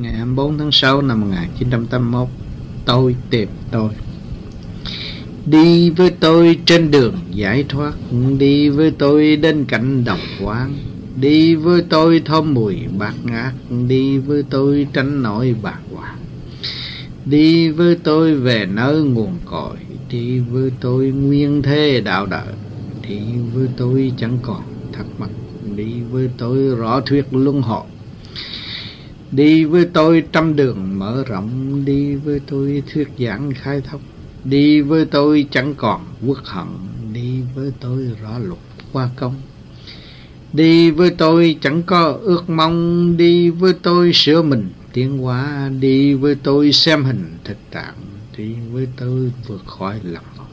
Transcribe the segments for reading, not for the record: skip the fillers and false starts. Ngày 24 tháng 6 năm 1981, tôi tìm tôi. Đi với tôi trên đường giải thoát, đi với tôi đến cạnh đồng quán, đi với tôi thơm mùi bạc ngát, đi với tôi tránh nỗi bạc hoàng, đi với tôi về nơi nguồn cội, đi với tôi nguyên thế đạo đời, đi với tôi chẳng còn thắc mắc, đi với tôi rõ thuyết luân hồi, đi với tôi trăm đường mở rộng, đi với tôi thuyết giảng khai thông, đi với tôi chẳng còn uất hận, đi với tôi rõ luật qua công, đi với tôi chẳng có ước mong, đi với tôi sửa mình tiến hóa, đi với tôi xem hình thực trạng, đi với tôi vượt khỏi lòng vòng,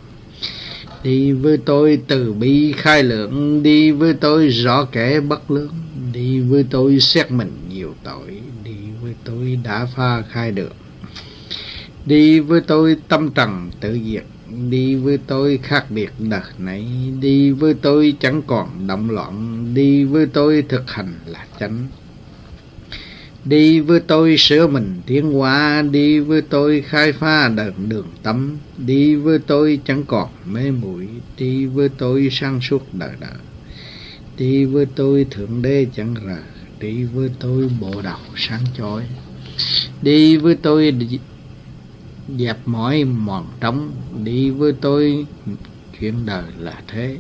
đi với tôi từ bi khai lượng, đi với tôi rõ kẻ bất lương, đi với tôi xét mình nhiều tội, đi với tôi đã phá khai được, đi với tôi tâm trần tự diệt, đi với tôi khác biệt đời này, đi với tôi chẳng còn động loạn, đi với tôi thực hành là chánh, đi với tôi sửa mình tiến hóa, đi với tôi khai phá đường tâm, đi với tôi chẳng còn mê muội, đi với tôi sáng suốt đời đời, đi với tôi thượng đế chẳng rời, đi với tôi bộ đầu sáng chói, đi với tôi dẹp mỏi mòn trống, đi với tôi chuyện đời là thế,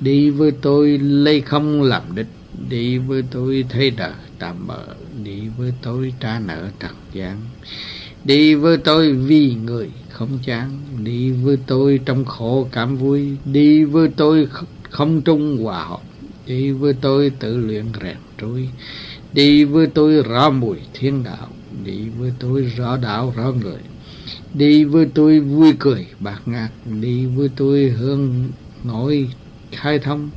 đi với tôi lấy không làm đích, đi với tôi thấy đời tạm bợ, đi với tôi trả nợ trần gian, đi với tôi vì người không chán, đi với tôi trong khổ cảm vui, đi với tôi không trung hòa hợp, đi với tôi tự luyện rèn trui, đi với tôi rõ mùi thiên đạo, đi với tôi rõ đạo rõ người, đi với tôi vui cười bạc ngạc, đi với tôi hương nổi khai thông,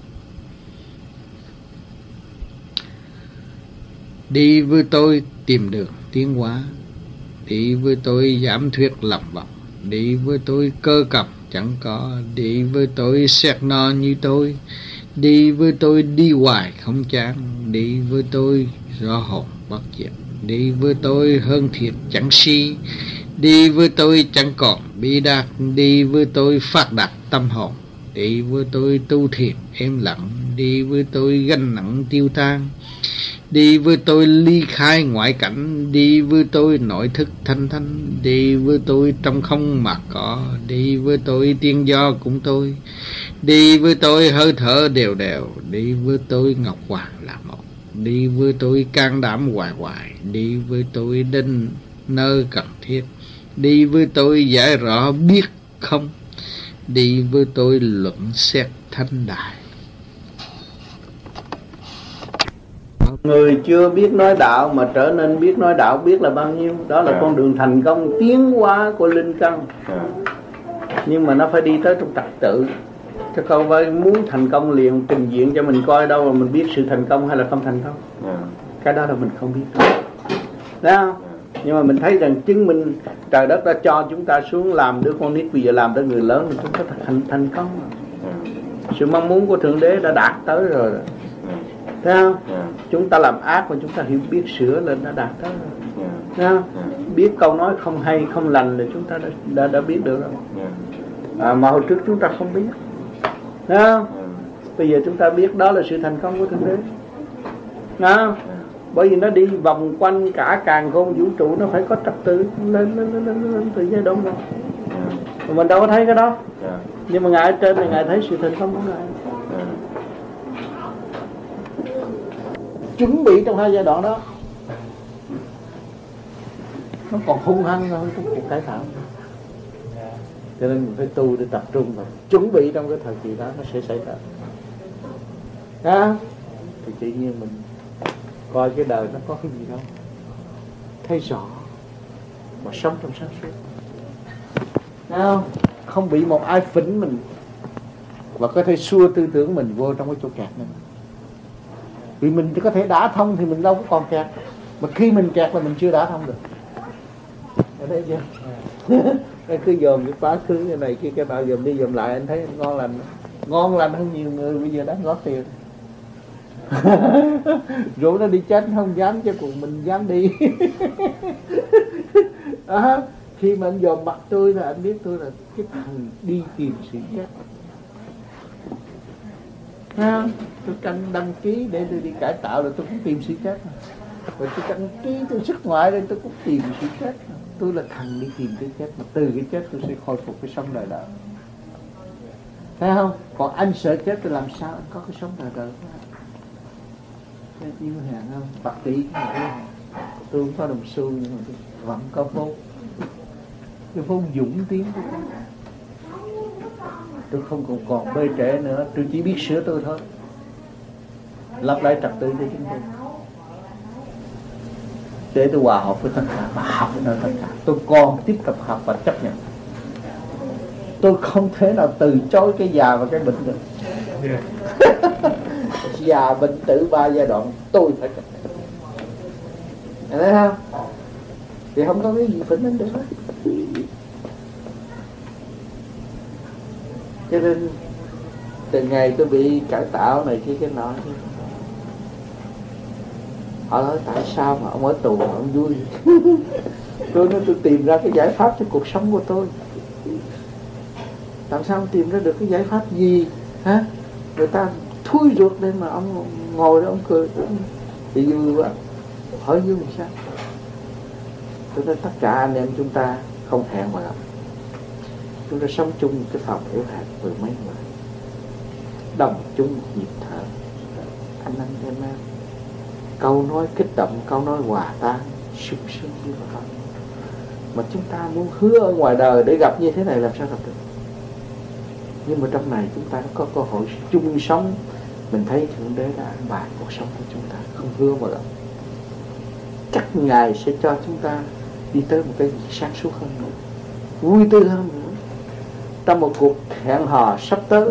đi với tôi tìm đường tiến hóa, đi với tôi giảm thuyết lòng vọng, đi với tôi cơ cầm chẳng có, đi với tôi xét no như tôi, đi với tôi đi hoài không chán, đi với tôi rõ hồn bất diệt, đi với tôi hơn thiệt chẳng si, đi với tôi chẳng còn bi đát, đi với tôi phát đạt tâm hồn, đi với tôi tu thiền êm lặng, đi với tôi gánh nặng tiêu tan, đi với tôi ly khai ngoại cảnh, đi với tôi nội thức thanh thanh, đi với tôi trong không mà có, đi với tôi tiên do cũng tôi, đi với tôi hơi thở đều đều, đi với tôi ngọc hoàng là một, đi với tôi can đảm hoài hoài, đi với tôi đến nơi cần thiết, đi với tôi giải rõ biết không, đi với tôi luận xét thanh đại. Người chưa biết nói đạo mà trở nên biết nói đạo biết là bao nhiêu. Đó là con đường thành công tiến hóa của linh căn. Nhưng mà nó phải đi tới trong trật tự, chứ không phải muốn thành công liền trình diện cho mình coi đâu mà mình biết sự thành công hay là không thành công. Cái đó là mình không biết đâu. Đấy không? Nhưng mà mình thấy rằng chứng minh trời đất đã cho chúng ta xuống làm đứa con nít, bây giờ làm tới người lớn thì chúng ta thành công. Sự mong muốn của Thượng Đế đã đạt tới rồi. Thấy không? Chúng ta làm ác mà chúng ta hiểu biết sửa lên đã đạt tới rồi. Thấy không? Biết câu nói không hay không lành là chúng ta đã biết được rồi. Mà hồi trước chúng ta không biết. Thấy không? Bây giờ chúng ta biết đó là sự thành công của Thượng Đế. Thấy không? Bởi vì nó đi vòng quanh cả càn khôn vũ trụ, nó phải có trật tự lên từ giai đoạn rồi. Mà mình đâu có thấy cái đó. Nhưng mà Ngài ở trên này Ngài thấy sự thành công của Ngài. Chuẩn bị trong hai giai đoạn đó nó còn hung hăng hơn trong cuộc cải tạo. Cho nên mình phải tu để tập trung vào chuẩn bị trong cái thời kỳ đó nó sẽ xảy ra. Đó. Thì tự nhiên mình coi cái đời nó có cái gì đâu, thấy rõ mà sống trong sáng suốt, nào không bị một ai phỉnh mình và có thể xua tư tưởng mình vô trong cái chỗ kẹt này. Vì mình có thể đã thông thì mình đâu có còn kẹt, mà khi mình kẹt là mình chưa đã thông được. Ở đây chưa? Anh cứ dòm cái quá khứ cái này kia cái nào dòm đi dòm lại, anh thấy ngon lành hơn nhiều người bây giờ đã góp tiền. Rủ nó đi chết không dám chứ còn mình dám đi. À, khi mà anh dòm mặt tôi là anh biết tôi là cái thằng đi tìm sự chết. À, tôi canh đăng ký để tôi đi cải tạo là tôi cũng tìm sự chết. Và tôi canh ký tôi xuất ngoại đây tôi cũng tìm sự chết. Tôi là thằng đi tìm cái chết, mà từ cái chết tôi sẽ khôi phục cái sống đời đời. Thấy không? Còn anh sợ chết tôi làm sao anh có cái sống đời đời. Cái chiếu hàng không? Bạc tỷ tôi không có đồng xu nhưng mà tôi vẫn có vốn. Cái vốn dũng tiếng của tôi không còn bê trễ nữa, tôi chỉ biết sửa tôi thôi. Lập lại trật tự cho chúng tôi. Để tôi hòa hợp với tất cả và học với nơi tất cả. Tôi còn tiếp tục học và chấp nhận. Tôi không thể nào từ chối cái già và cái bệnh được. Già bệnh tử 3 giai đoạn tôi phải chấp nhận. Anh thấy không? Thì không có cái gì phỉnh anh được hết. Cho nên từ ngày tôi bị cải tạo này kia cái nọ, họ nói tại sao mà ông ở tù mà ông vui. Tôi nói tôi tìm ra cái giải pháp cho cuộc sống của tôi. Làm sao ông tìm ra được cái giải pháp gì hả? Người ta thui ruột lên mà ông ngồi đó ông cười thì vui quá. Hỏi vui làm sao? Tôi nói tất cả anh em chúng ta không hẹn mà gặp. Chúng ta sống chung cái phòng yếu hạt với mấy người, đồng chung một nhịp thở, anh em thêm em. Câu nói kích động, câu nói hòa tan, sung sướng như vậy thôi. Mà chúng ta muốn hứa ở ngoài đời để gặp như thế này làm sao gặp được. Nhưng mà trong này chúng ta có cơ hội chung sống. Mình thấy Thượng Đế đã an bài cuộc sống của chúng ta, không hứa mà gặp. Chắc Ngài sẽ cho chúng ta đi tới một cái sáng suốt hơn nữa, vui tươi hơn nữa. Trong một cuộc hẹn hò sắp tới,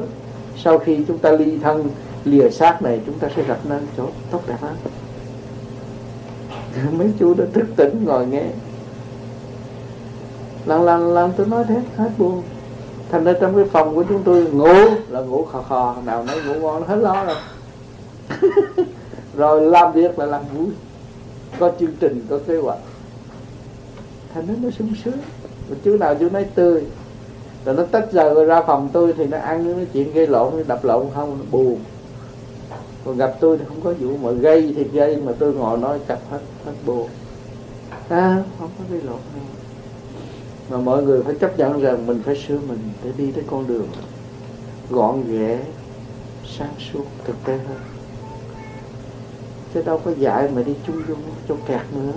sau khi chúng ta ly thân lìa xác này, chúng ta sẽ gặp nên chỗ tốt đẹp hơn. Mấy chú đã thức tỉnh ngồi nghe. Lần tôi nói thế hết buồn. Thành ra trong cái phòng của chúng tôi ngủ là ngủ khò khò, nào nấy ngủ ngon hết lo rồi. Rồi làm việc là làm vui, có chương trình, có kế hoạch. Thành ra nó sung sướng. Mà chú nào chú nấy tươi. Rồi nó tách giờ rồi ra phòng tôi thì nó ăn nó chuyện gây lộn, đập lộn không, nó buồn. Còn gặp tôi thì không có vụ mà gây thì gây, mà tôi ngồi nói cặp hết buồn. À, không có gây lộn đâu. Mà mọi người phải chấp nhận rằng mình phải sửa mình để đi tới con đường gọn ghẽ, sáng suốt, thực tế hơn. Chứ đâu có dạy mà đi chung vô chỗ kẹt nữa.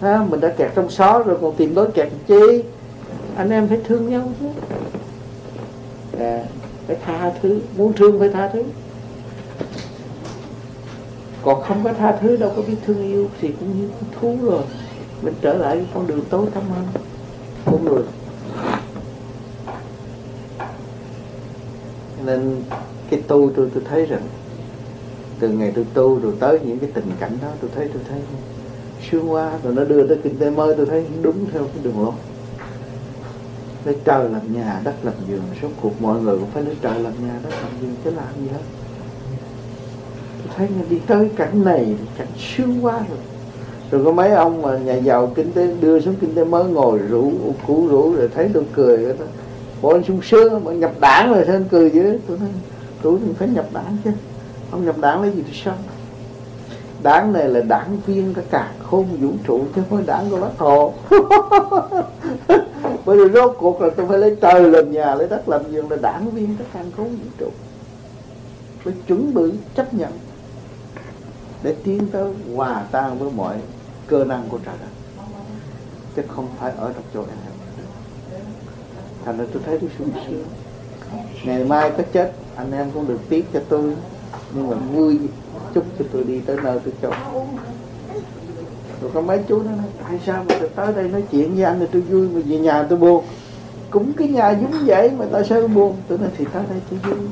À, mình đã kẹt trong xó rồi còn tìm lối kẹt chi. Anh em phải thương nhau chứ à, phải tha thứ. Muốn thương phải tha thứ. Còn không có tha thứ đâu có biết thương yêu thì cũng như con thú rồi. Mình trở lại cái con đường tối tăm hơn con người. Nên cái tu tôi thấy rằng từ ngày tôi tu rồi tới những cái tình cảnh đó tôi thấy sướng quá. Rồi nó đưa tới kinh tế mới tôi thấy đúng theo cái đường lối. Lấy trời làm nhà, đất làm giường, số cuộc mọi người cũng phải lấy trời làm nhà, đất làm giường chứ làm gì hết. Tôi thấy người đi tới cảnh này, cảnh sướng quá rồi. Rồi có mấy ông mà nhà giàu kinh tế đưa xuống kinh tế mới ngồi rủ rồi thấy tôi cười. Bộ anh sung sướng, bọn nhập đảng rồi thấy anh cười dữ. Tôi nói, tôi phải nhập đảng chứ. Ông nhập đảng lấy gì tôi sống. Đảng này là đảng viên cả cả khôn vũ trụ chứ không phải đảng của Bác Hồ. Bởi vì rốt cuộc là tôi phải lấy trời làm nhà, lấy đất làm vườn là đảng viên các căn khốn vũ trụ. Phải chuẩn bị chấp nhận để tiến tới hòa tan với mọi cơ năng của trời đất, chứ không phải ở trong chỗ này. Thành ra tôi thấy tôi sung sướng. Ngày mai có chết anh em cũng được tiếc cho tôi, nhưng mà vui chúc cho tôi đi tới nơi tôi chọn. Rồi có mấy chú nói, tại sao mà tôi tới đây nói chuyện với anh là tôi vui mà về nhà tôi buồn. Cũng cái nhà giống vậy mà tại sao tôi buồn. Tôi nói thì tới đây tôi vui.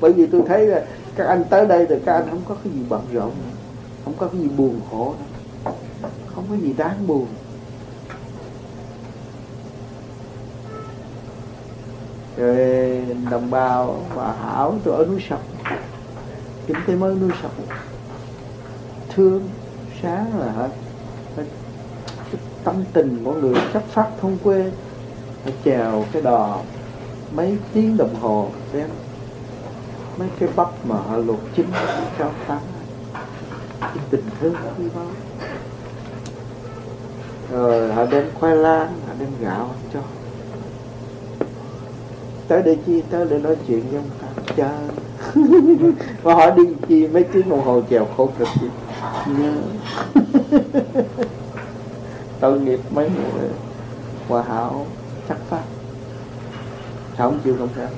Bởi vì tôi thấy là các anh tới đây thì các anh không có cái gì bận rộn nữa. Không có cái gì buồn khổ nữa. Không có gì đáng buồn. Rồi đồng bào bà Hảo tôi ở núi Sọc. kinh tế mới nuôi sống thương sáng là tâm tình của người chấp pháp thông quê, phải chèo cái đò mấy tiếng đồng hồ đem mấy cái bắp mà họ luộc chín cao thắng cái tình thương quý báu, rồi họ đem khoai lang, họ đem gạo cho tới để chi, tới để nói chuyện với ông ta chờ và họ đi chi mấy tiếng đồng hồ chèo khổ cực gì nhớ tội nghiệp mấy người hòa hảo chắc pháp. Họ không chịu cộng sản,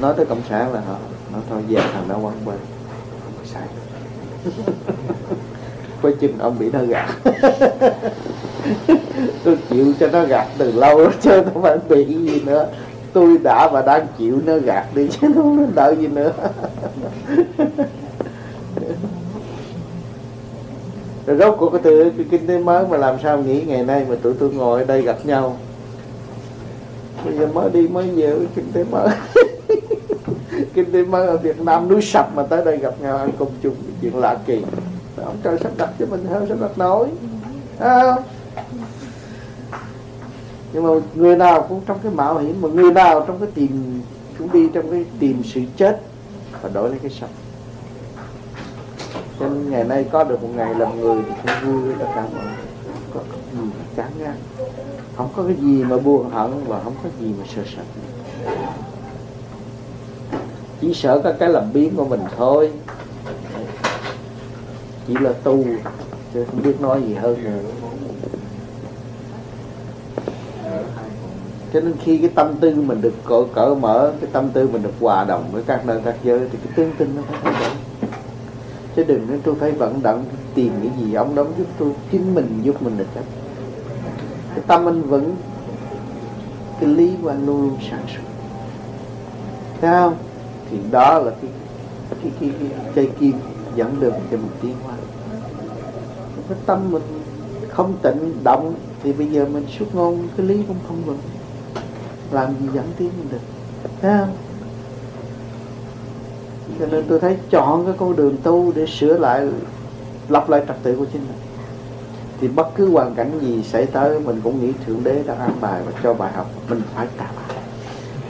nói tới cộng sản là họ nó thôi về thằng đã quăng bên không sai coi chừng ông bị nó gạt tôi chịu cho nó gạt từ lâu rồi chứ nó phải bị gì nữa, tôi đã và đang chịu nó gạt đi chứ nó không đợi gì nữa rồi rốt cuộc cái từ kinh tế mới mà làm sao nghĩ ngày nay mà tụi tôi ngồi ở đây gặp nhau. Bây giờ mới đi mới về kinh tế mới kinh tế mới ở Việt Nam núi sập mà tới đây gặp nhau ăn cùng chung chuyện lạ kỳ. Ông trời sắp đặt cho mình hơn sắp đặt nổi à. Nhưng mà người nào cũng trong cái mạo hiểm, mà người nào trong cái tìm cũng đi trong cái tìm sự chết và đổi lấy cái sống. Cho nên ngày nay có được một ngày làm người thì cũng vui tất cả mọi người, có gì mà chán ngang, không có cái gì mà buồn hận và không có gì mà sợ sệt, chỉ sợ các cái làm biến của mình thôi. Chỉ là tu chứ không biết nói gì hơn nữa. Cho nên khi cái tâm tư mình được cởi mở, cái tâm tư mình được hòa đồng với các nơi các giới thì cái tương tinh nó phải thay đổi. Chứ đừng nói tôi phải vận động tìm cái gì ông đóng giúp tôi, chính mình giúp mình được hết. Cái tâm anh vẫn, cái lý của anh luôn luôn sáng suốt, thấy không? Thì đó là cái cây kim dẫn đường cho mình tiến hóa. Cái tâm mình không tịnh động thì bây giờ mình xuất ngôn cái lý cũng không vững, làm gì dẫn tiến mình được, thấy không? Cho nên tôi thấy chọn cái con đường tu để sửa lại, lập lại trật tự của chính mình, thì bất cứ hoàn cảnh gì xảy tới mình cũng nghĩ Thượng Đế đã an bài và cho bài học, mình phải trả bài,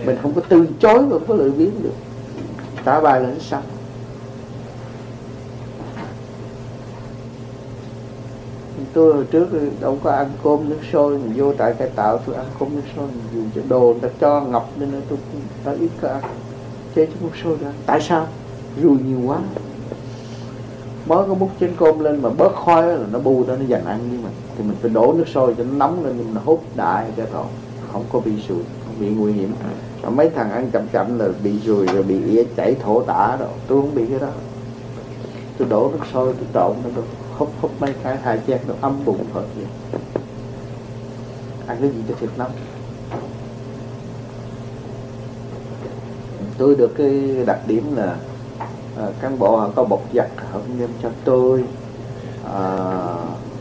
mình không có từ chối và không có lười biếng được. Trả bài là hết xong. Tôi hồi trước đâu có ăn cơm nước sôi, mình vô tại cải tạo tôi ăn cơm nước sôi, mình dùng cho đồ người ta cho ngập nên tôi đã ít có ăn, chế cho nước sôi ra. Tại sao? Rùi nhiều quá, mới có bút chén cơm lên mà bớt khói là nó bu ra nó dành ăn với mình, thì mình phải đổ nước sôi cho nó nóng lên, mình hút đại ra rồi không có bị sùi, không bị nguy hiểm. Mà mấy thằng ăn chậm chậm là bị sùi rồi bị ỉa chảy thổ tả rồi, tôi không bị cái đó. Tôi đổ nước sôi tôi trộn nó, tôi hút mấy cái hai chén nó ấm bụng thôi. Ăn cái gì cho thiệt lắm. Tôi được cái đặc điểm là cán bộ họ có bột giặt họ cũng đem cho tôi,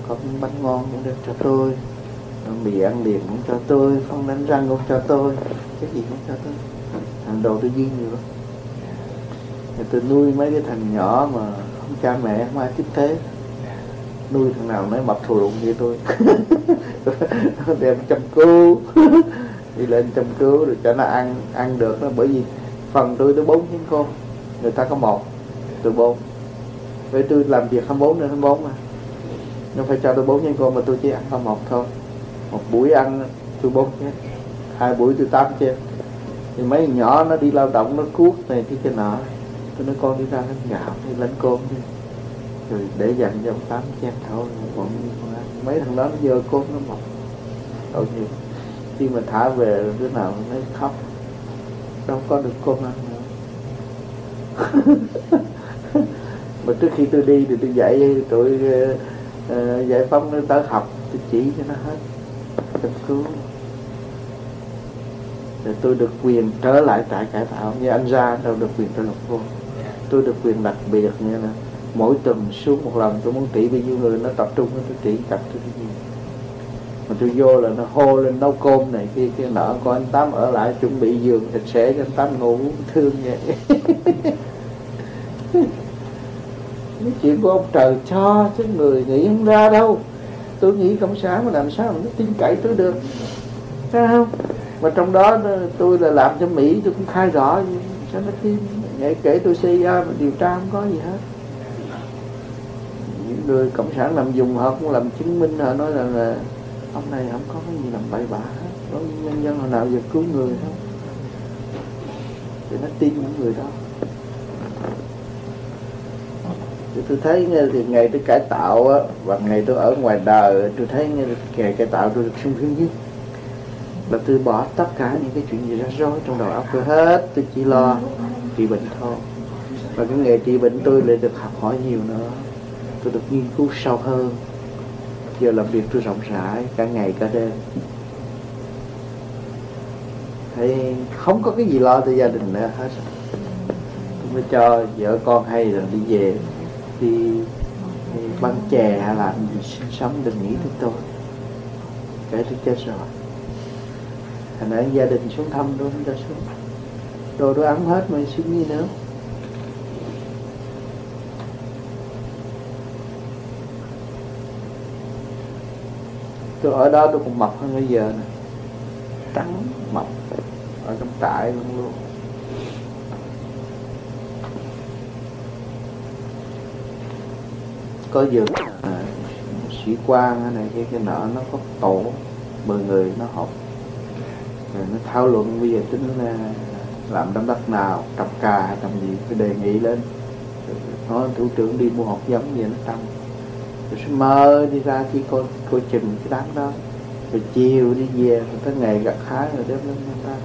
có bánh ngon cũng đem cho tôi, mì ăn liền cũng cho tôi, không đánh răng cũng cho tôi, cái gì cũng cho tôi. Thằng đầu tôi duyên nhiều lắm. Tôi nuôi mấy cái thằng nhỏ mà không cha mẹ không ai tiếp tế, nuôi thằng nào nói mập thù lụng như tôi đem chăm cứu đi lên chăm cứu rồi cho nó ăn được đó. Bởi vì phần tôi 4 chén cơm, người ta có 1, tôi 4. Vậy tôi làm việc 24 nên 24 mà, nó phải cho tôi 4 chén cơm mà tôi chỉ ăn có 1 thôi. Một buổi ăn tôi 4 chén, 2 buổi tôi 8 chén. Thì mấy nhỏ nó đi lao động nó cuốc này cái kia nọ, tôi nói con đi ra lấy gạo đi lấy cơm đi, rồi để dành cho 8 chén thôi. Bọn mấy thằng đó nó dơ cơm nó mọc tội nghiệp, khi mà thả về đứa nào nó khóc đâu có được cơm ăn nữa. Mà trước khi tôi đi thì tôi dạy tụi giải phóng nó tới học, tôi chỉ cho nó hết chăm cứu. Rồi tôi được quyền trở lại trại cải tạo, như anh ra đâu được quyền trở lại vô, tôi được quyền đặc biệt như là mỗi tuần xuống một lần, tôi muốn trị bao nhiêu người nó tập trung, tôi trị cặp tôi cái gì. Mà tôi vô là nó hô lên nấu cơm này kia nọ, coi anh Tám ở lại chuẩn bị giường sạch sẽ cho anh Tám ngủ thương vậy Những chuyện của ông trời cho chứ người nghĩ không ra đâu. Tôi nghĩ Cộng sản mà làm sao mà nó tin cậy tôi được, thấy không? Mà trong đó tôi là làm cho Mỹ, tôi cũng khai rõ cho nó tin. Ngay kể tôi CIA mà điều tra không có gì hết. Những người Cộng sản làm dùng họ cũng làm chứng minh, họ nói là ông này không có cái gì làm bậy bạ hết, có nhân dân hồi nào giờ cứu người không? Thì nó tin những người đó. Thì tôi thấy nghe từ ngày tôi cải tạo á, và ngày tôi ở ngoài đời, tôi thấy nghe ngày cải tạo tôi được sung sướng nhất là tôi bỏ tất cả những cái chuyện gì rắc rối trong đầu óc tôi hết, tôi chỉ lo trị bệnh thôi. Và cái nghề trị bệnh tôi lại được học hỏi nhiều nữa, tôi được nghiên cứu sâu hơn. Giờ làm việc tôi rộng rãi cả ngày cả đêm, thấy không có cái gì lo cho gia đình nữa hết. Tôi mới cho vợ con hay là đi về đi bán chè hay làm gì sinh sống, đừng nghĩ tới tôi, kể tôi chết rồi. Thành ra gia đình xuống thăm tôi không cho xuống, đồ tôi ăn hết mà suy nghĩ nữa. Tôi ở đó tôi còn mập hơn bây giờ nè, trắng mập ở trong trại luôn luôn. Có dưỡng sĩ quan này cái nợ nó có tổ 10 người nó họp rồi nó thảo luận bây giờ tính làm đám đất nào, trồng cà hay làm gì, cái đề nghị lên nói thủ trưởng đi mua hạt giống về nó trồng. Tôi sẽ mơ đi ra chỉ coi chừng cái đám đó, rồi chiều đi về, rồi tới ngày gặt hái rồi đêm lên ra.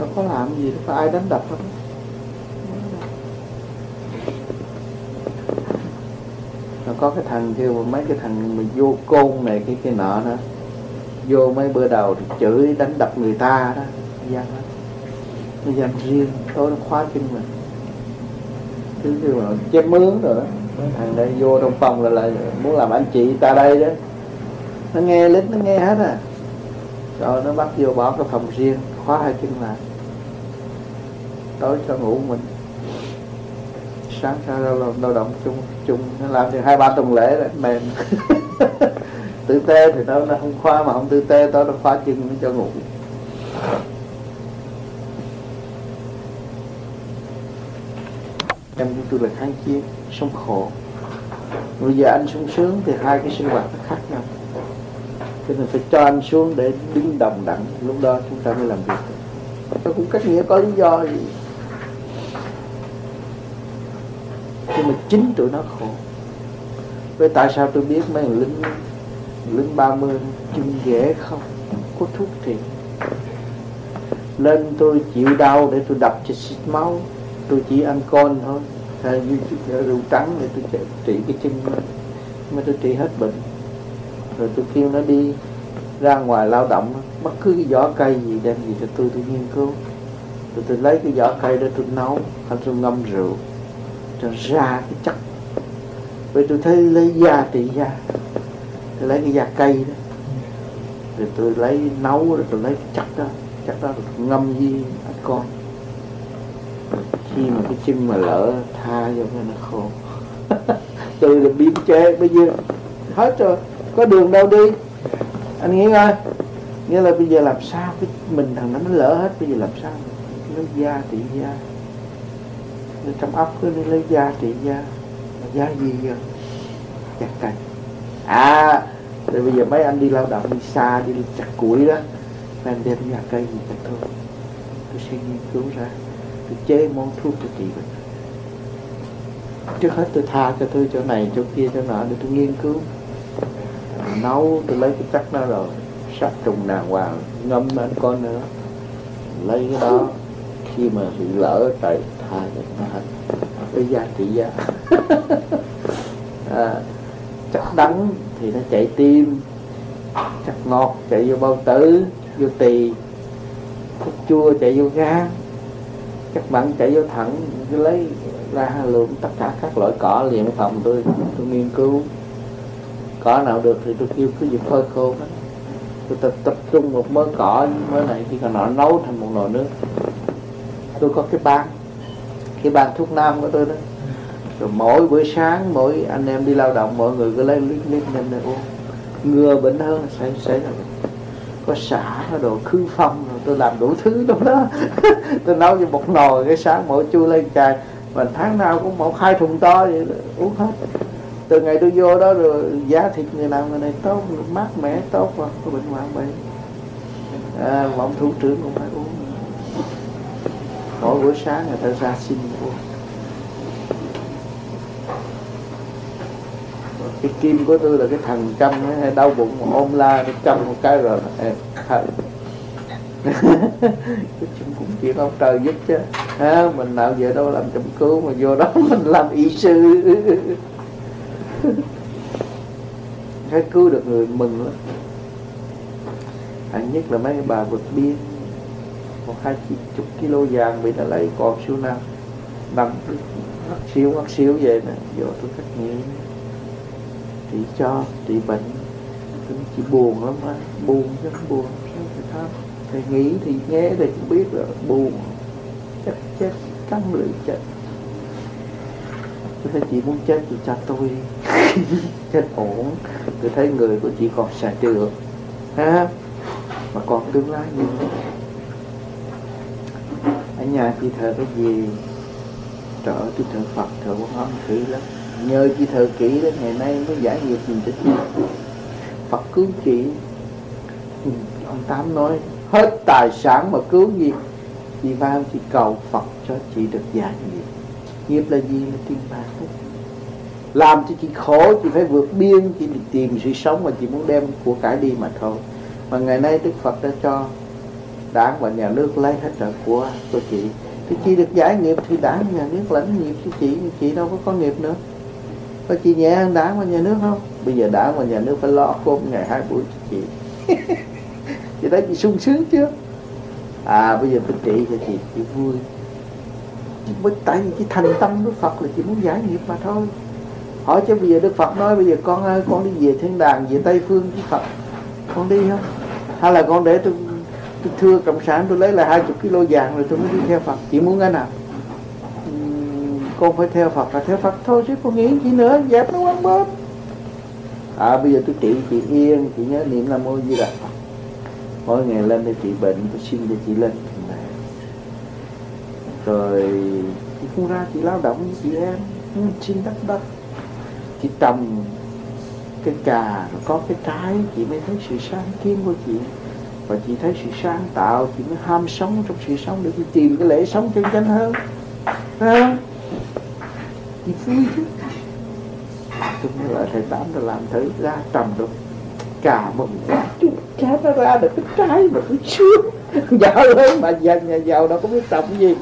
Nó có làm gì, nó có ai đánh đập không? Nó có cái thằng kêu mấy cái thằng mà vô côn này cái nọ đó, vô mấy bữa đầu thì chửi đánh đập người ta đó, nó gian riêng, tối nó khóa chân mình. Thứ kêu mà chép mướn rồi đó. Thằng đây vô trong phòng là muốn làm anh chị ta đây đó, nó nghe lính nó nghe hết à, rồi nó bắt vô bỏ cái phòng riêng, khóa hai chân lại, tối cho ngủ mình, sáng ra lao động chung nó làm được 2-3 tuần lễ là mềm. Tử tế thì nó không khóa, mà không tử tế tối nó khóa chân nó cho ngủ. Em của tôi là kháng chiến, sống khổ. Bây giờ anh sung sướng thì hai cái sinh hoạt nó khác nhau, cho nên phải cho anh xuống để đứng đồng đẳng, lúc đó chúng ta mới làm việc. Nó cũng cách nghĩa có lý do gì, nhưng mà chính tụi nó khổ. Vậy tại sao tôi biết mấy người lính 30 chưng dễ không? Có thuốc thiệt. Lên tôi chịu đau để tôi đập cho xịt máu, tôi chỉ ăn con thôi, thay như rượu trắng để tôi trị cái chân lên, mà tôi trị hết bệnh. Rồi tôi kêu nó đi ra ngoài lao động, bất cứ cái vỏ cây gì đem gì cho tôi nghiên cứu. Rồi tôi lấy cái vỏ cây đó tôi nấu, hay tôi ngâm rượu, rồi ra cái chất. Vậy tôi thấy lấy da trị da, tôi lấy cái da cây đó, rồi tôi lấy nấu, rồi tôi lấy cái chất đó rồi tôi ngâm với ăn con. Khi mà cái chân mà lỡ tha vô nó khổ. Tôi là biên chế bây giờ hết rồi, có đường đâu đi anh nghĩ coi. Nghĩa là bây giờ làm sao cái mình thằng nó lỡ hết, bây giờ làm sao lấy da trị da. Nên trong ấp cứ lấy da trị da, da gì giờ chặt cành à. Rồi bây giờ mấy anh đi lao động đi xa, đi chặt củi đó, mấy anh đem da cây gì chặt thôi. Tôi sẽ nghiên cứu ra, tôi chế món thuốc tôi trị bệnh. Trước hết tôi tha cho tôi chỗ này chỗ kia chỗ nọ để tôi nghiên cứu. Nấu tôi lấy cái chắc nó rồi, sát trùng đàng hoàng, ngâm anh con nữa, lấy cái đó. Khi mà bị lỡ trời tha cho nó hết, cái da trị da. Chắc đắng thì nó chạy tim, chắc ngọt chạy vô bao tử, vô tỳ, chắc chua chạy vô gan, các bạn chạy vô thẳng. Cứ lấy ra lượng tất cả các loại cỏ liền ở phòng tôi nghiên cứu. Cỏ nào được thì tôi kêu cứ dùng phơi khô đó. Tôi tập trung một mớ cỏ mớ này, khi còn nấu thành một nồi nước. Tôi có cái ban cái bàn thuốc nam của tôi đó. Rồi mỗi buổi sáng, mỗi anh em đi lao động, mọi người cứ lấy lít nem này uống, ngừa bệnh hơn sẽ là có xả, có đồ khứ phong, tôi làm đủ thứ đâu đó. Tôi nấu cho một nồi, cái sáng mỗi chui lên chài, mà tháng nào cũng một hai thùng to vậy đó, uống hết. Từ ngày tôi vô đó rồi giá thịt người nào người này tốt, mát mẻ tốt mà có bệnh hoạn bệnh. À, mà ông thủ trưởng cũng phải uống. Mỗi buổi sáng người ta ra xin uống. Cái kim của tôi là cái thằng châm hay đau bụng mà ôm la nó châm một cái rồi thật. Chúng cũng chỉ ông trời giúp chứ à, mình nào về đâu làm châm cứu mà vô đó mình làm y sư. Cái cứu được người mừng lắm. Nhất là mấy bà vượt biên, một hai chục kilo vàng bị ta lấy còn siêu nào nằm ngắt xíu về nè, vô tôi cắt nghĩa chị cho, chị bệnh, chị buồn lắm á, buồn rất buồn, thầy nghĩ thì nghe thì cũng biết rồi, buồn, chắc chết, cắn lưỡi chết. Tôi thấy chị muốn chết, chị cho tôi, chết ổn, tôi thấy người của chị còn xài được, ha, mà còn tương lai nhiều lắm. Ở nhà chị thờ cái gì, trở tôi thờ Phật, thờ Quan Âm kỹ lắm. Nhờ chị thờ kỹ đến ngày nay mới giải nghiệp mình cho chị. Phật cứu chị. Ông Tám nói hết tài sản mà cứu nghiệp. Chị vào chị cầu Phật cho chị được giải nghiệp. Nghiệp là gì? Là tiền bạc. Làm cho chị khổ, chị phải vượt biên, chị đi tìm sự sống mà chị muốn đem của cải đi mà thôi. Mà ngày nay Đức Phật đã cho đảng và nhà nước lấy hết trợ của chị. Thì chị được giải nghiệp thì đảng nhà nước lãnh nghiệp cho chị. Chị đâu có nghiệp nữa. Có chị nhẹ hơn đảng và nhà nước không? Bây giờ đảng và nhà nước phải lo cơm ngày hai buổi cho chị. Chị thấy chị sung sướng chưa? À bây giờ tôi trị cho chị vui. Tại vì chị thành tâm Đức Phật là chị muốn giải nghiệp mà thôi. Hỏi chứ bây giờ Đức Phật nói bây giờ con ơi con đi về thiên đàng, về Tây Phương với Phật, con đi không? Hay là con để tôi thưa cộng sản tôi lấy lại 20 kg vàng rồi tôi mới đi theo Phật. Chị muốn cái nào? Con phải theo Phật là theo Phật thôi chứ con nghĩ chị nữa, dẹp nó quăng bớt. À bây giờ tôi trị chị yên, chị nhớ niệm Nam Mô Di Đà Phật. Mỗi ngày lên để trị bệnh, tôi xin cho chị lên. Rồi chị không ra chị lao động với chị em, xin đất. Chị trồng cái cà rồi có cái trái, chị mới thấy sự sáng kiến của chị. Và chị thấy sự sáng tạo, chị mới ham sống trong sự sống để chị tìm cái lễ sống chân chánh hơn. Thấy không? Chị vui chứ. Tôi mới lại thầy Tám rồi làm thử ra trầm được cà mừng quá chút cá nó ra được cái trái mà cứ sướng. Giàu lớn mà già nhà giàu đâu có biết trồng gì.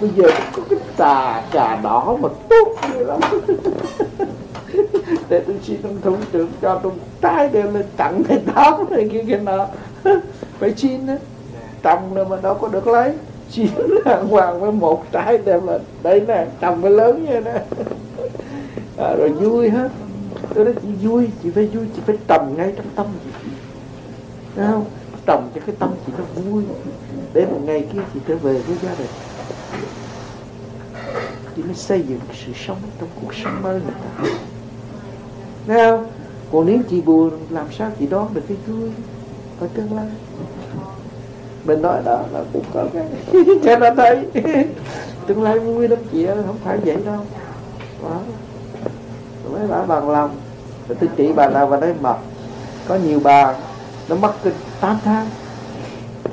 Bây giờ có cái tà cà đỏ mà tốt nhiều lắm. Để tôi xin ông thủ trưởng cho tôi trái đều lên tặng thầy Tám này kia nọ. Phải xin á, trồng nữa mà đâu có được lấy. Xin đàng hoàng với một trái đem lên. Đấy nè, trồng mới lớn vậy nè. À, rồi vui hết. Tôi nói chị vui, chị phải trồng ngay trong tâm chị. Thấy không? Trồng cho cái tâm chị nó vui. Để một ngày kia chị trở về với gia đình. Chị mới xây dựng sự sống trong cuộc sống mới người ta. Thấy không? Còn nếu chị buồn, làm sao chị đón được cái vui? Ở tương lai mình nói đó là cũng có cái cho nó thấy tương lai vui lắm chị ơi, không phải vậy đâu. Đó. Rồi mấy bà bằng lòng rồi tôi trị bà nào bà đấy mập. Có nhiều bà nó mất kinh 8 tháng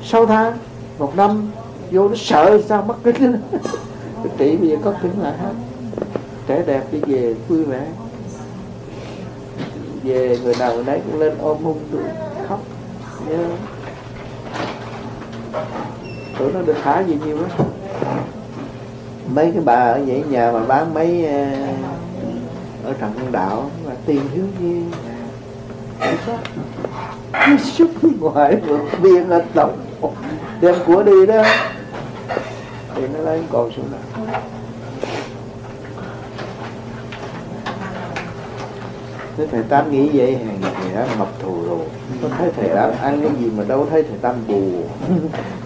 6 tháng 1 năm vô nó sợ sao mất kinh. Tôi trị bây giờ có kinh lại hết, trẻ đẹp đi về vui vẻ về, người nào người nấy cũng lên ôm hôn tôi khóc. Tụi nó được thả gì nhiều á. Mấy cái bà ở dãy nhà mà bán mấy ở Trần Hưng Đạo mà tiền thiếu gì nó xúc ngoài vượt biên ở tổng đem của đi đó thì nó lấy còn xuống đó. Thế thầy Tám nghĩ vậy hàng thầy Tám mập thù rồi. Có thấy thầy Tám ăn cái gì mà đâu thấy thầy Tám buồn.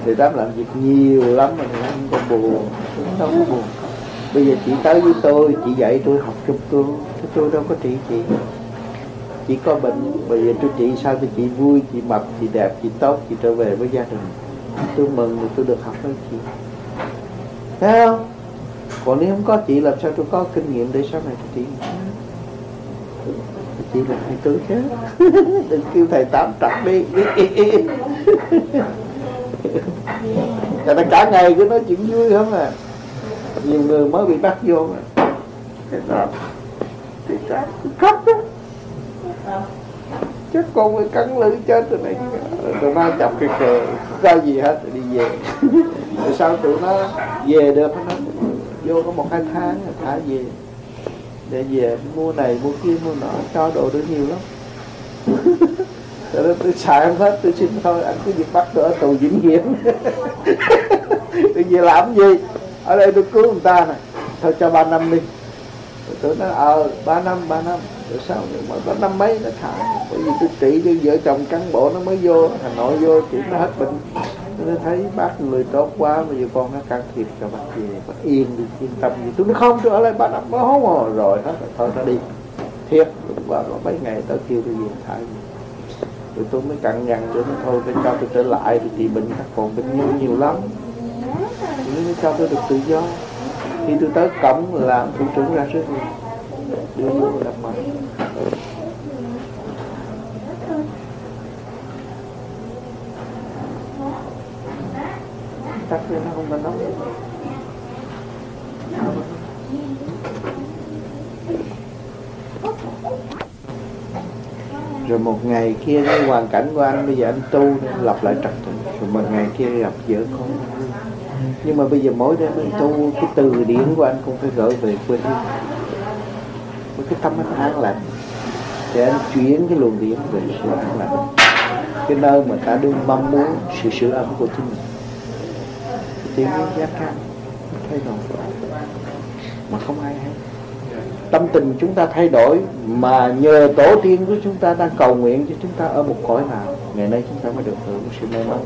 Thầy Tám làm việc nhiều lắm mà thầy Tám không có buồn. Không có buồn. Bây giờ chị tới với tôi, chị dạy tôi học chung cư, tôi đâu có trị chị. Chị có bệnh, bây giờ tôi trị sao cho chị vui, chị mập, chị đẹp, chị tốt, chị trở về với gia đình. Tôi mừng là tôi được học với chị. Thấy không? Còn nếu không có chị làm sao tôi có kinh nghiệm để sau này tôi trị. Chị là thầy tướng chứ. Đừng kêu thầy tám trọc đi. Tại là cả ngày cứ nói chuyện vui không à. Nhiều người mới bị bắt vô mà. Thầy tám khóc đó. Chắc con phải cắn lưỡi chết rồi này. Tụi nó chọc cái kề. Ra gì hết rồi đi về. Rồi sau tụi nó về được nó vô có 1-2 tháng rồi thả về. Để về mua này mua kia mua nọ, cho đồ tôi nhiều lắm. Tôi xài không hết, tôi xin thôi, anh cứ việc bắt tôi ở tù vĩnh viễn. Tôi về làm gì? Ở đây tôi cứu người ta này, thôi cho 3 năm đi. Tôi nói 3 năm. Rồi sao? Mà có 5 mấy nó thả. Bởi vì tôi trị cho vợ chồng cán bộ nó mới vô, Hà Nội vô trị nó hết bệnh. Tôi thấy bác người tốt quá, bây giờ con nó can thiệp cho bác về, bác yên đi, yên tâm gì. Tôi nói không, tôi ở lại 3 năm nó không rồi hết rồi, thôi nó đi. Thiệt, đúng vào mấy ngày tới kêu tôi về thả gì. Rồi tôi mới cặn nhằn cho nó thôi, phải cho tôi trở lại, tôi trị bệnh các con bệnh nhiều lắm. Tôi mới cho tôi được tự do. Khi tôi tới cổng làm thủ trưởng ra rất nhiều. Đưa vô và đập mạnh. Tắt lên nó không có nóng. Rồi một ngày kia cái hoàn cảnh của anh bây giờ anh tu lập lại trật tự. Rồi một ngày kia gặp vợ con. Nhưng mà bây giờ mỗi đêm anh tu cái từ điển của anh cũng phải gửi về quê hương. Với cái tâm anh an lành thì anh chuyển cái luồng điển về sự an lành, cái nơi mà ta đương mong muốn sự sửa ấm của chính mình. Tiếng giá cao thay đổi mà không ai hay. Tâm tình chúng ta thay đổi mà nhờ tổ tiên của chúng ta đang cầu nguyện cho chúng ta ở một cõi nào ngày nay chúng ta mới được hưởng sự may mắn.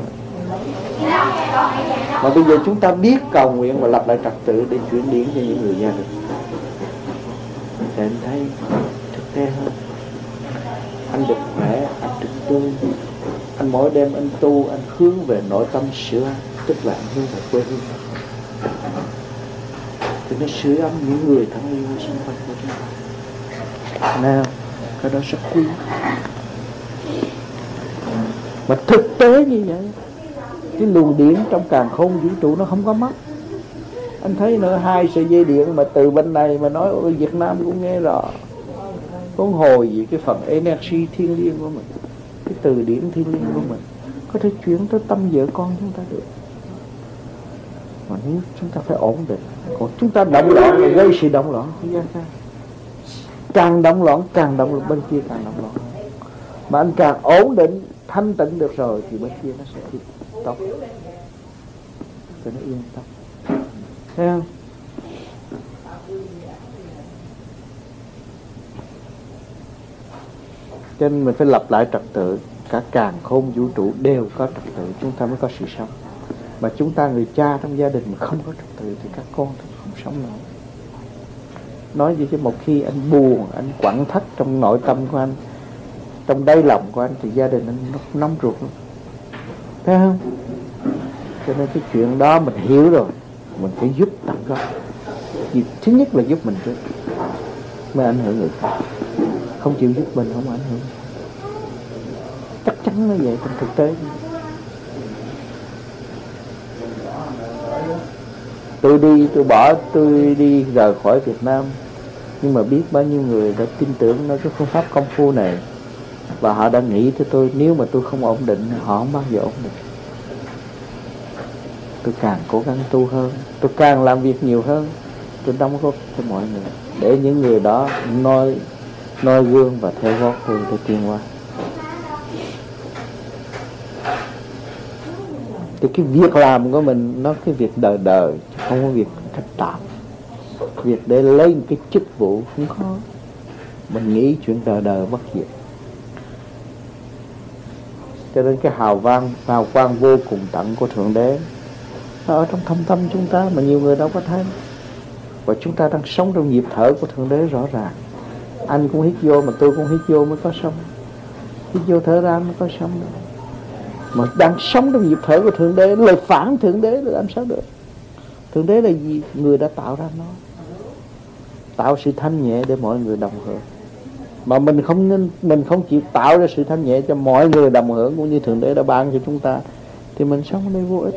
Mà bây giờ chúng ta biết cầu nguyện và lập lại trật tự để chuyển điển cho những người gia đình. Để anh thấy thực tế hơn. Anh được khỏe, anh được tươi. Anh mỗi đêm anh tu, anh hướng về nội tâm sửa ấm, tức là anh hướng về quê hương. Thì nó sửa ấm những người thân yêu xung quanh của chúng ta. Nào, cái đó rất quý. Mà thực tế như vậy, cái luồng điện trong càn khôn vũ trụ nó không có mất. Anh thấy nữa, 2 sợi dây điện mà từ bên này mà nói ở Việt Nam cũng nghe rõ. Con hồi gì cái phần energy thiên liêng của mình, cái từ điển thiên liêng của mình có thể chuyển tới tâm vợ con chúng ta được. Mà nếu chúng ta phải ổn định, còn chúng ta động loạn thì gây sự động loạn. Càng động loạn bên kia càng động loạn. Mà anh càng ổn định, thanh tịnh được rồi thì bên kia nó sẽ tốt, thì nó yên tâm. Thấy không? Cho nên mình phải lập lại trật tự. Cả càn khôn vũ trụ đều có trật tự, chúng ta mới có sự sống. Mà chúng ta người cha trong gia đình mà không có trật tự thì các con thì không sống nổi. Nói gì chứ một khi anh buồn, anh quặn thắt trong nội tâm của anh, trong đáy lòng của anh thì gia đình anh nó nóng ruột lắm. Thấy không? Cho nên cái chuyện đó mình hiểu rồi, mình phải giúp tặng góp. Vì thứ nhất là giúp mình trước mới ảnh hưởng người khác. Không chịu giúp mình không ảnh hưởng. Chắc chắn nó vậy trong thực tế. Tôi đi rời khỏi Việt Nam, nhưng mà biết bao nhiêu người đã tin tưởng nó cái phương pháp công phu này, và họ đã nghĩ cho tôi nếu mà tôi không ổn định họ không bao giờ ổn định. Tôi càng cố gắng tu hơn, tôi càng làm việc nhiều hơn, tôi đóng góp cho mọi người, để những người đó noi gương và theo gót tôi để tiến qua. Thì cái việc làm của mình nó cái việc đời đời, không có việc cách tạm. Việc để lấy một cái chức vụ không có. Mình nghĩ chuyện đời đời bất diệt. Cho nên cái hào quang vô cùng tận của Thượng Đế ở trong thâm tâm chúng ta mà nhiều người đâu có thấy. và chúng ta đang sống trong nhịp thở của Thượng Đế rõ ràng. Anh cũng hít vô mà tôi cũng hít vô mới có sống, hít vô thở ra mới có sống. Mà đang sống trong nhịp thở của Thượng Đế, lời phản Thượng Đế là làm sao được? Thượng Đế là gì? Người đã tạo ra nó, tạo sự thanh nhẹ để mọi người đồng hưởng. Mà mình không nên, mình không chịu tạo ra sự thanh nhẹ cho mọi người đồng hưởng cũng như Thượng Đế đã ban cho chúng ta, thì mình sống ở đây vô ích.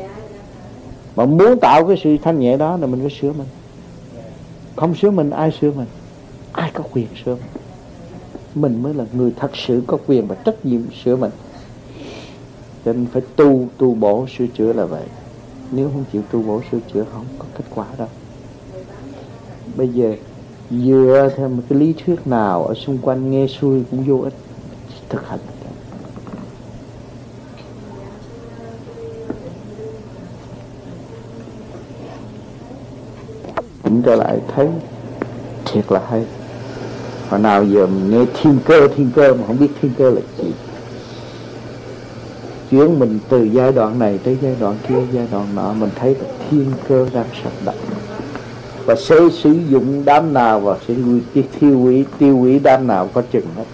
Mà muốn tạo cái sự thanh nhẹ đó là mình phải sửa mình. Không sửa mình ai sửa mình? Ai có quyền sửa mình? Mình mới là người thật sự có quyền và trách nhiệm sửa mình. Cho nên phải tu bổ sửa chữa là vậy. Nếu không chịu tu bổ sửa chữa không có kết quả đâu. Bây giờ dựa theo một cái lý thuyết nào ở xung quanh nghe xuôi cũng vô ích, thực hành. Chỉnh trở lại thấy thiệt là hay. Hồi nào giờ mình nghe thiên cơ mà không biết thiên cơ là gì. Chuyển mình từ giai đoạn này tới giai đoạn kia, giai đoạn nọ, mình thấy là thiên cơ đang sắp đặt. Và sẽ sử dụng đám nào và sẽ tiêu hủy đám nào có chừng hết.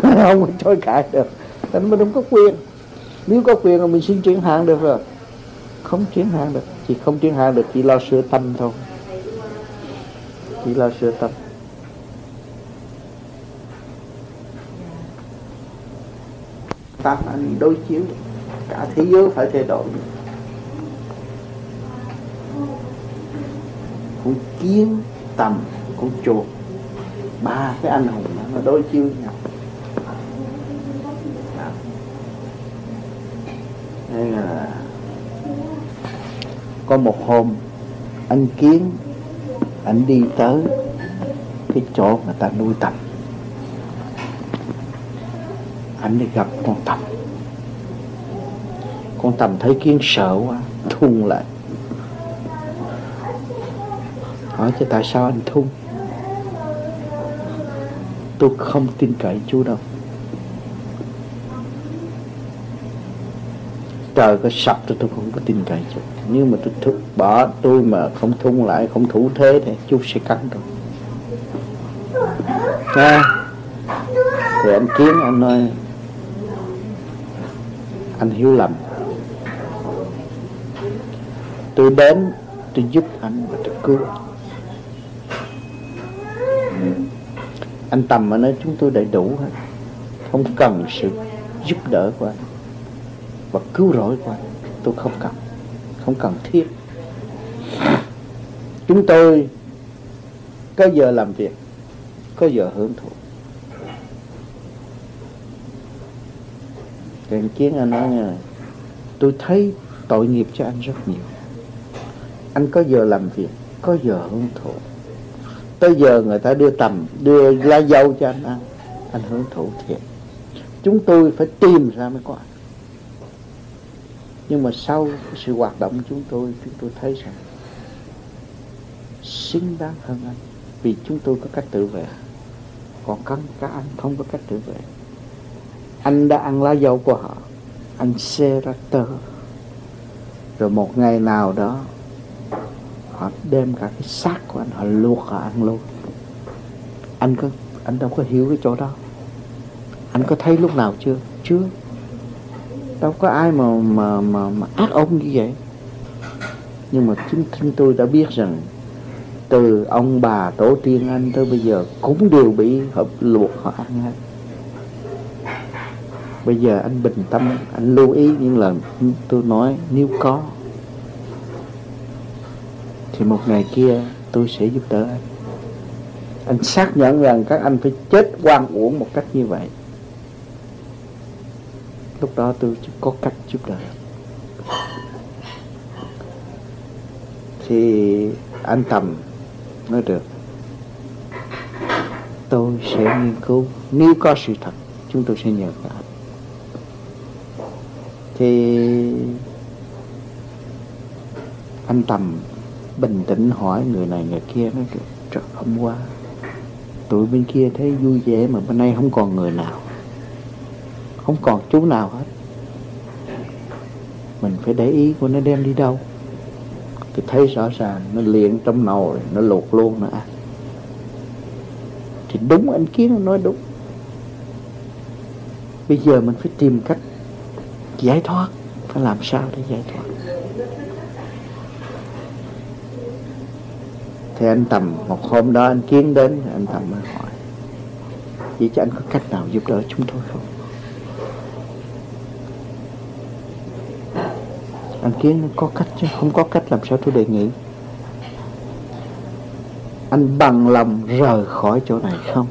Không có chối cãi được. Nên mình không có quyền. Nếu có quyền là mình xin chuyển hàng được rồi. Không chuyển hàng được. Chỉ không chuyển hàng được, chỉ lo sửa tâm thôi. Chỉ lo sửa tâm. Ta phải đối chiếu. Cả thế giới phải thay đổi. Con kiến, tầm, con chuột, ba cái anh hùng nó đối chiếu với nhau. Nên là có một hôm anh kiến anh đi tới cái chỗ người ta nuôi tầm, anh đi gặp con tầm. Con tầm thấy kiến sợ quá, thun lại. Hỏi chứ tại sao anh thun? Tôi không tin cậy chú đâu. Trời có sập tôi không có tin cậy chú. Nhưng mà tôi thức bỏ tôi mà không thun lại, không thủ thế thì chú sẽ cắn tôi. Thì anh Kiến anh nói anh hiểu lầm. Tôi đến tôi giúp anh và tôi cứu. Anh Tầm mà nói chúng tôi đầy đủ hết, không cần sự giúp đỡ của anh và cứu rỗi của anh. Tôi không cần thiết. Chúng tôi có giờ làm việc, có giờ hưởng thụ. Anh Kiến anh nói nghe, tôi thấy tội nghiệp cho anh rất nhiều. Anh có giờ làm việc, có giờ hưởng thụ. Tới giờ người ta đưa tầm, đưa lá dâu cho anh ăn, anh hưởng thụ thiệt. Chúng tôi phải tìm ra mới có anh. Nhưng mà sau sự hoạt động chúng tôi thấy rằng xứng đáng hơn anh. Vì chúng tôi có cách tự vệ, còn các anh không có cách tự vệ. Anh đã ăn lá dâu của họ, anh xê ra tơ. Rồi một ngày nào đó họ đem cả cái xác của anh, họ luộc, họ ăn luôn. Anh đâu có hiểu cái chỗ đó. Anh có thấy lúc nào chưa? Chưa. Đâu có ai mà ác ông như vậy. Nhưng mà chúng tôi đã biết rằng từ ông bà tổ tiên anh tới bây giờ cũng đều bị họ luộc, họ ăn hết. Bây giờ anh bình tâm, anh lưu ý những lời tôi nói. Nếu có thì một ngày kia tôi sẽ giúp đỡ anh. Anh xác nhận rằng các anh phải chết oan uổng một cách như vậy. Lúc đó tôi có cách giúp đỡ. Thì anh Tầm nói được, tôi sẽ nghiên cứu. Nếu có sự thật chúng tôi sẽ nhờ các anh. Thì anh Tầm bình tĩnh hỏi người này người kia, nói kìa, trời, hôm qua tụi bên kia thấy vui vẻ mà bên nay không còn người nào, không còn chú nào hết. Mình phải để ý của nó đem đi đâu. Tôi thấy rõ ràng nó liền trong nồi, nó luộc luôn nó ăn. Thì đúng, anh Kiến nó nói đúng. Bây giờ mình phải tìm cách giải thoát. Phải làm sao để giải thoát? Thì anh Tầm, một hôm đó anh Kiến đến, anh Tầm mới hỏi: vậy chứ anh có cách nào giúp đỡ chúng tôi không? Anh Kiến có cách chứ, không có cách làm sao tôi đề nghị. Anh bằng lòng rời khỏi chỗ này không?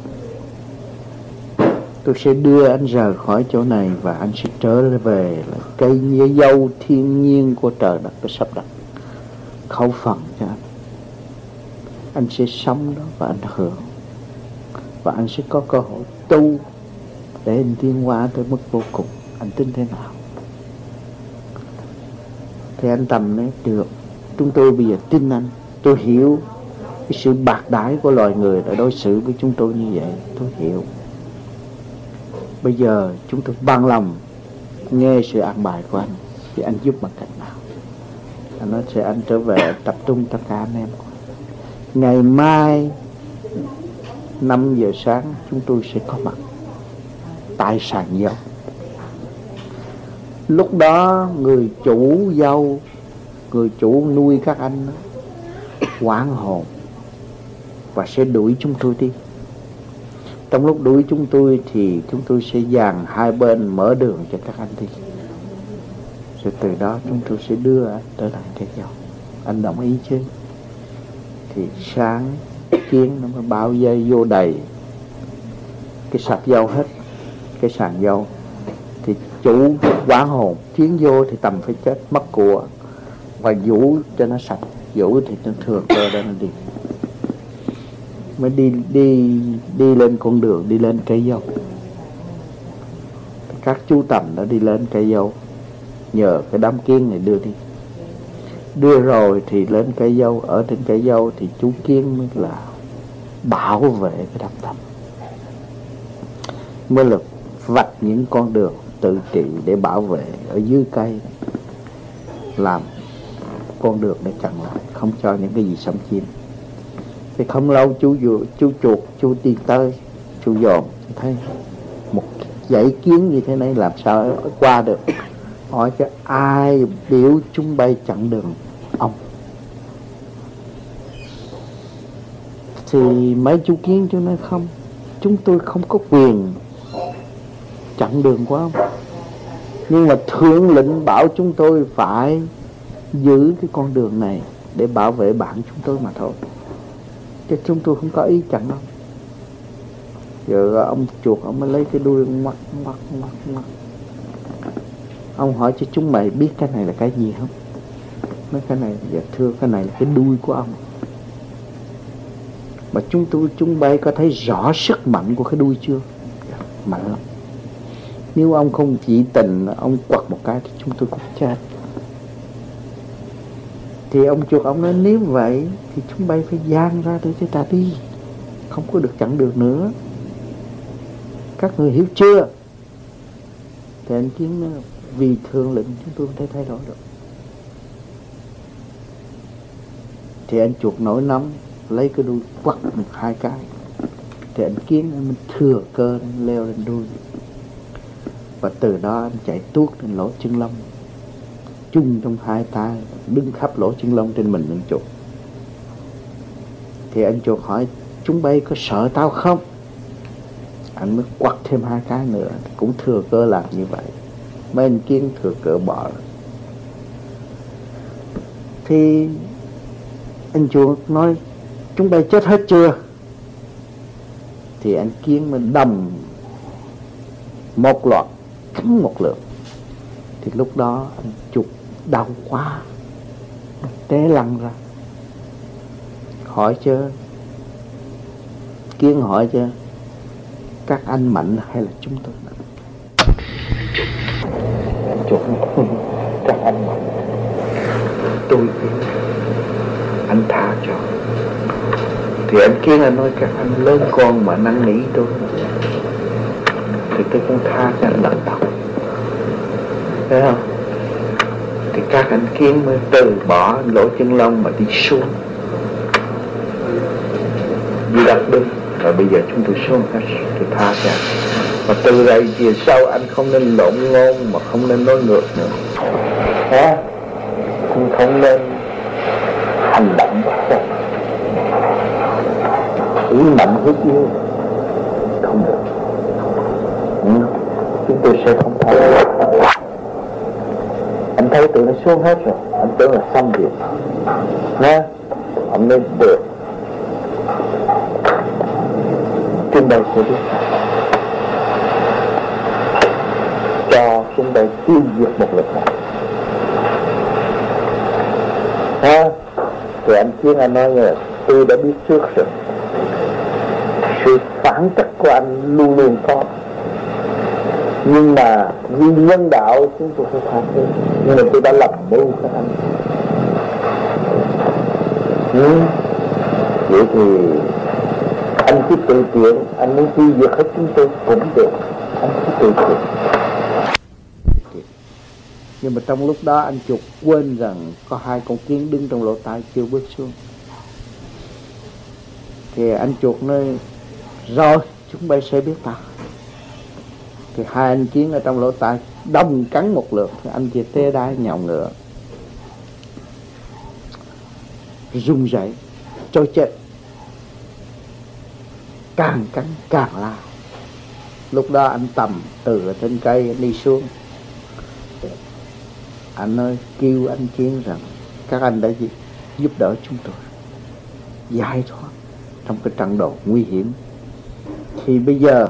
Tôi sẽ đưa anh rời khỏi chỗ này và anh sẽ trở về là cây dâu thiên nhiên của trời đất đã sắp đặt khẩu phần cho anh. Anh sẽ sống đó và anh hưởng, và anh sẽ có cơ hội tu để anh tiến hóa tới mức vô cùng. Anh tin thế nào? Thì anh Tầm nói được, chúng tôi bây giờ tin anh. Tôi hiểu cái sự bạc đãi của loài người đã đối xử với chúng tôi như vậy, tôi hiểu. Bây giờ chúng tôi bằng lòng nghe sự an bài của anh. Thì anh giúp bằng cách nào? Anh nói sẽ anh trở về tập trung tất cả anh em. Ngày mai 5 giờ sáng chúng tôi sẽ có mặt tại sàn dâu. Lúc đó người chủ dâu, người chủ nuôi các anh hoảng hồn và sẽ đuổi chúng tôi đi. Trong lúc đuổi chúng tôi thì chúng tôi sẽ dàn hai bên mở đường cho các anh đi. Rồi từ đó chúng tôi sẽ đưa anh trở lại cây dâu. Anh đồng ý chứ? Thì sáng Kiến nó mới bao dây vô đầy cái sạp dâu hết, cái sàn dâu. Thì chủ quá hồn, Kiến vô thì Tầm phải chết mất của. Và vũ cho nó sạch, vũ thì nó thường cơ để nó đi. Mới đi lên con đường, đi lên cây dâu. Các chú Tầm đã đi lên cây dâu nhờ cái đám Kiến này đưa đi. Đưa rồi thì lên cây dâu, ở trên cây dâu thì chú Kiến mới là bảo vệ cái đám Tầm, mới lực vạch những con đường tự trị để bảo vệ ở dưới cây, làm con đường để chặn lại, không cho những cái gì xâm chiếm. Thì không lâu chú chuột, chú đi tới, chú dòm thấy một dãy kiến như thế này làm sao qua được. Hỏi cho ai biểu chúng bay chặn đường ông? Thì mấy chú Kiến chú nói không, chúng tôi không có quyền chặn đường của ông. Nhưng mà thượng lệnh bảo chúng tôi phải giữ cái con đường này để bảo vệ bạn chúng tôi mà thôi, chứ chúng tôi không có ý chặn đâu. Giờ ông chuột ông mới lấy cái đuôi ngoắc. Ông hỏi cho chúng mày biết cái này là cái gì không? Nói cái này, dạ thưa, cái này là cái đuôi của ông. Mà chúng bay có thấy rõ sức mạnh của cái đuôi chưa? Mạnh lắm. Nếu ông không chỉ tình, ông quật một cái thì chúng tôi cũng chết. Thì ông chuột ông nói nếu vậy thì chúng bay phải giang ra để cho ta đi, không có được chặn được nữa. Các người hiểu chưa? Thì anh Kiến nói vì thường lệnh chúng tôi không thể thay đổi được. Thì anh chuột nổi nóng lấy cái đuôi quắt một hai cái. Thì anh Kiến anh thừa cơ anh leo lên đuôi, và từ đó anh chạy tuốt lên lỗ chân lông, chung trong hai tay đứng khắp lỗ chân lông trên mình anh chuột. Thì anh chuột hỏi chúng bay có sợ tao không? Anh mới quắt thêm hai cái nữa, cũng thừa cơ làm như vậy. Mấy anh Kiến thừa cỡ bỏ. Thì anh chuột nói chúng bay chết hết chưa? Thì anh Kiến mình đầm một loạt, cắn một lượt. Thì lúc đó anh chuột đau quá, té lăn ra. Hỏi chứ, Kiến hỏi chứ, các anh mạnh hay là chúng tôi mạnh? Các anh mạnh, tôi biết, anh tha cho. Thì anh Kiến anh nói các anh lớn con mà năn nỉ tôi, thì tôi cũng tha cho anh lần đầu, thấy không? Thì các anh Kiên mới từ bỏ lỗ chân lông mà đi xuống đi đặt bưng. Rồi bây giờ chúng tôi xuống hết tôi tha cho. Và từ đây về sau anh không nên lộn ngôn mà không nên nói ngược nữa. Hả? Cũng không nên hành động uống mạnh hút yêu không được. Chúng tôi sẽ không thay. Anh thấy tụi nó xuống hết rồi, anh tưởng là xong việc nha. Anh nên được trên đời của Đức cho trên đời tiêu diệt một lực này ha. Thì anh Chiến anh nói là tôi đã biết trước rồi, sự phản chất của anh luôn luôn có, nhưng mà vì nhân đạo chúng tôi phải phản ứng. Nhưng mà tôi đã làm mưu với anh. Vậy thì anh cứ tự tiện, anh muốn tiêu diệt hết chúng tôi cũng được, anh cứ tự tiện. Nhưng mà trong lúc đó anh Trục quên rằng có hai con kiến đứng trong lỗ tai chưa bước xuống. Thì anh Trục nói rồi chúng bay sẽ biết ta. Thì hai anh Chiến ở trong lỗ tai đâm cắn một lượt, anh kia tê đái nhào ngựa rung rẩy trôi chết, càng cắn càng la. Lúc đó anh Tầm từ ở trên cây đi xuống, anh ơi kêu anh Chiến rằng các anh đã giúp đỡ chúng tôi giải thoát trong cái trận đồ nguy hiểm, thì bây giờ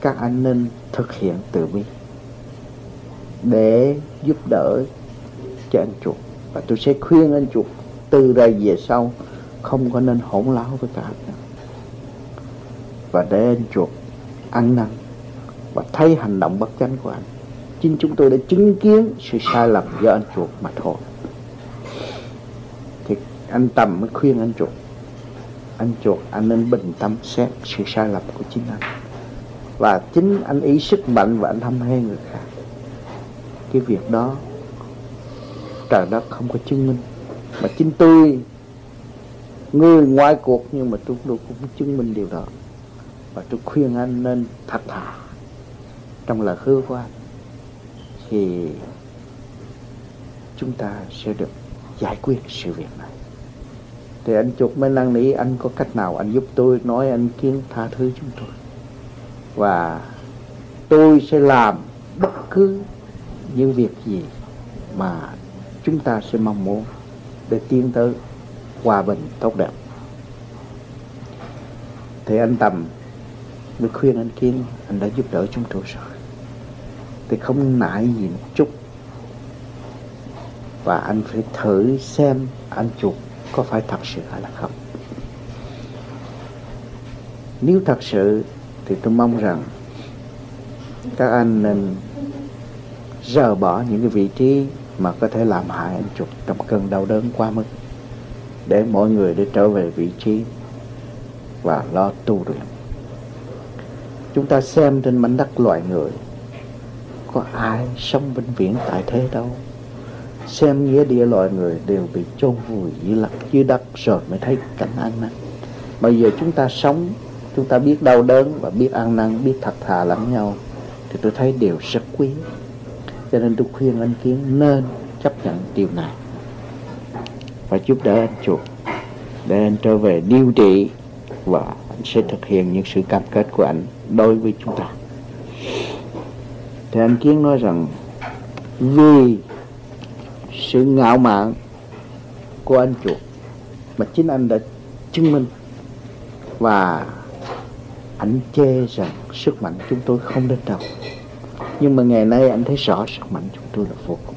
các anh nên thực hiện từ bi để giúp đỡ cho anh Chuột. Và tôi sẽ khuyên anh Chuột từ đây về sau không có nên hỗn láo với các anh, và để anh Chuột ăn năn và thấy hành động bất chánh của anh. Chính chúng tôi đã chứng kiến sự sai lầm do anh Chuột mà thôi. Thì anh Tầm mới khuyên anh Chuột, anh Chuột anh nên bình tâm xét sự sai lầm của chính anh. Và chính anh ý sức mạnh và anh hâm hay người khác. Cái việc đó trời đất không có chứng minh, mà chính tôi người ngoài cuộc, nhưng mà tôi cũng chứng minh điều đó. Và tôi khuyên anh nên thật thà trong lời hứa của anh, thì chúng ta sẽ được giải quyết sự việc này. Thì anh Chuột mới năn nỉ anh có cách nào anh giúp tôi, nói anh Kiến tha thứ chúng tôi và tôi sẽ làm bất cứ những việc gì mà chúng ta sẽ mong muốn để tiến tới hòa bình tốt đẹp. Thì anh Tầm mới khuyên anh Kiên, anh đã giúp đỡ chúng tôi rồi thì không nại gì một chút, và anh phải thử xem anh Chuột có phải thật sự hay là không. Nếu thật sự thì tôi mong rằng các anh nên dỡ bỏ những cái vị trí mà có thể làm hại anh Chuột trong cơn đau đớn quá mức, để mọi người để trở về vị trí và lo tu luyện. Chúng ta xem trên mảnh đất loài người có ai sống vĩnh viễn tại thế đâu. Xem nghĩa địa loài người đều bị chôn vùi dưới đất rồi mới thấy cảnh ăn năn. Bây giờ chúng ta sống, chúng ta biết đau đớn và biết ăn năn, biết thật thà lẫn nhau, thì tôi thấy điều rất quý. Cho nên tôi khuyên anh Kiến nên chấp nhận điều này và giúp đỡ anh Chuột để anh trở về điều trị, và anh sẽ thực hiện những sự cam kết của anh đối với chúng ta. Thì anh Kiến nói rằng vì sự ngạo mạn của anh Chuột mà chính anh đã chứng minh, và anh chê rằng sức mạnh chúng tôi không đến đâu. Nhưng mà ngày nay anh thấy rõ sức mạnh chúng tôi là vô cùng.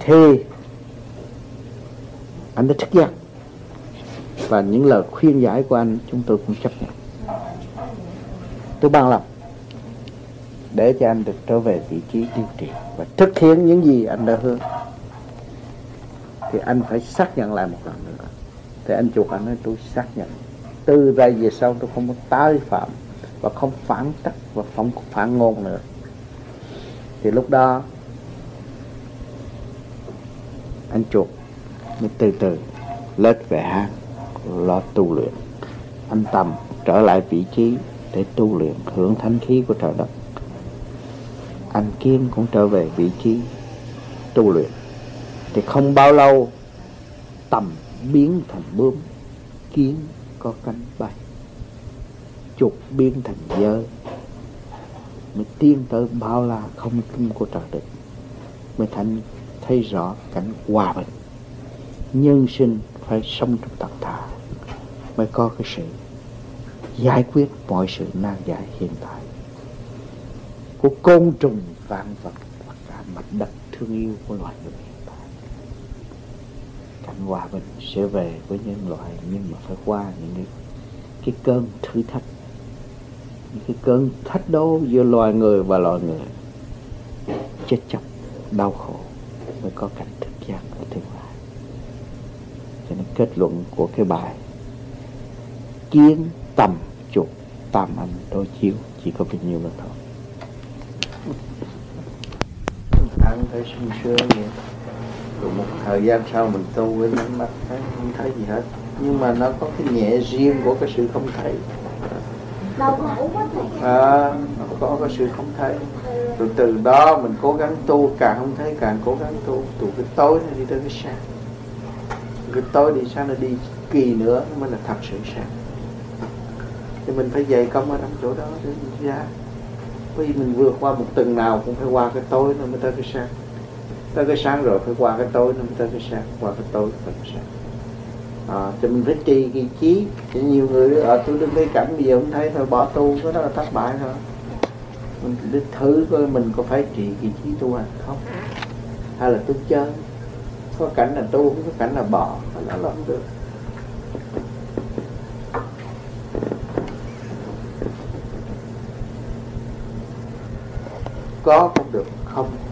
Thì anh đã thức giác, và những lời khuyên giải của anh chúng tôi cũng chấp nhận. Tôi bằng lòng để cho anh được trở về vị trí điều trị và thực hiện những gì anh đã hứa. Thì anh phải xác nhận lại một lần nữa. Thì anh Chuột anh nói tôi xác nhận từ đây về sau tôi không có tái phạm và không phản trách và không phản ngôn nữa. thì lúc đó anh chuột mới từ từ lết về hang lo tu luyện. Anh Tầm trở lại vị trí để tu luyện hưởng thánh khí của trời đất. Anh Kim cũng trở về vị trí tu luyện. Thì không bao lâu Tầm biến thành bướm, Kiến có cánh bay, Chuột biến thành dơi, mới tiến tới bao la không trung của trời đất, mới thành thấy rõ cảnh hòa bình. Nhân sinh phải sống trong tập thể mới có cái sự giải quyết mọi sự nan giải hiện tại của côn trùng vạn vật và cả mặt đất thương yêu của loài người hiện tại. Cảnh hòa bình sẽ về với nhân loại, nhưng mà phải qua những cái cơn thử thách, những cái cơn thách đố giữa loài người và loài người, chết chóc đau khổ mới có cảnh thức giác ở tương lai. Cho nên kết luận của cái bài Kiến Tầm Chuột tam anh đối chiếu chỉ có bấy nhiêu là thôi. Ăn thấy sương sương vậy, rồi một thời gian sau mình tu với ánh mắt thấy không thấy gì hết, nhưng mà nó có cái nhẹ riêng của cái sự không thấy. Nó có cái sự không thấy. Rồi từ đó mình cố gắng tu, càng không thấy càng cố gắng tu, từ cái tối nó đi tới cái sáng, từ cái tối đi sáng nó đi kỳ nữa mới là thật sự sáng. Thì mình phải dày công ở trong chỗ đó để mình ra. Bởi vì mình vượt qua một tuần nào cũng phải qua cái tối nó mới tới cái sáng, tới cái sáng rồi phải qua cái tối nó mới tới cái sáng, qua cái tối tới cái sáng. Thì mình phải trì kỳ trí. Chỉ nhiều người ở tôi đứng cái cảnh bây giờ không thấy thôi bỏ tu, cái đó là thất bại thôi. Mình cứ thử coi mình có phải trì kỳ trí tu hành không, hay là tu chơi. Có cảnh là tu, có cảnh là bỏ, nó là không được. Có cũng được, không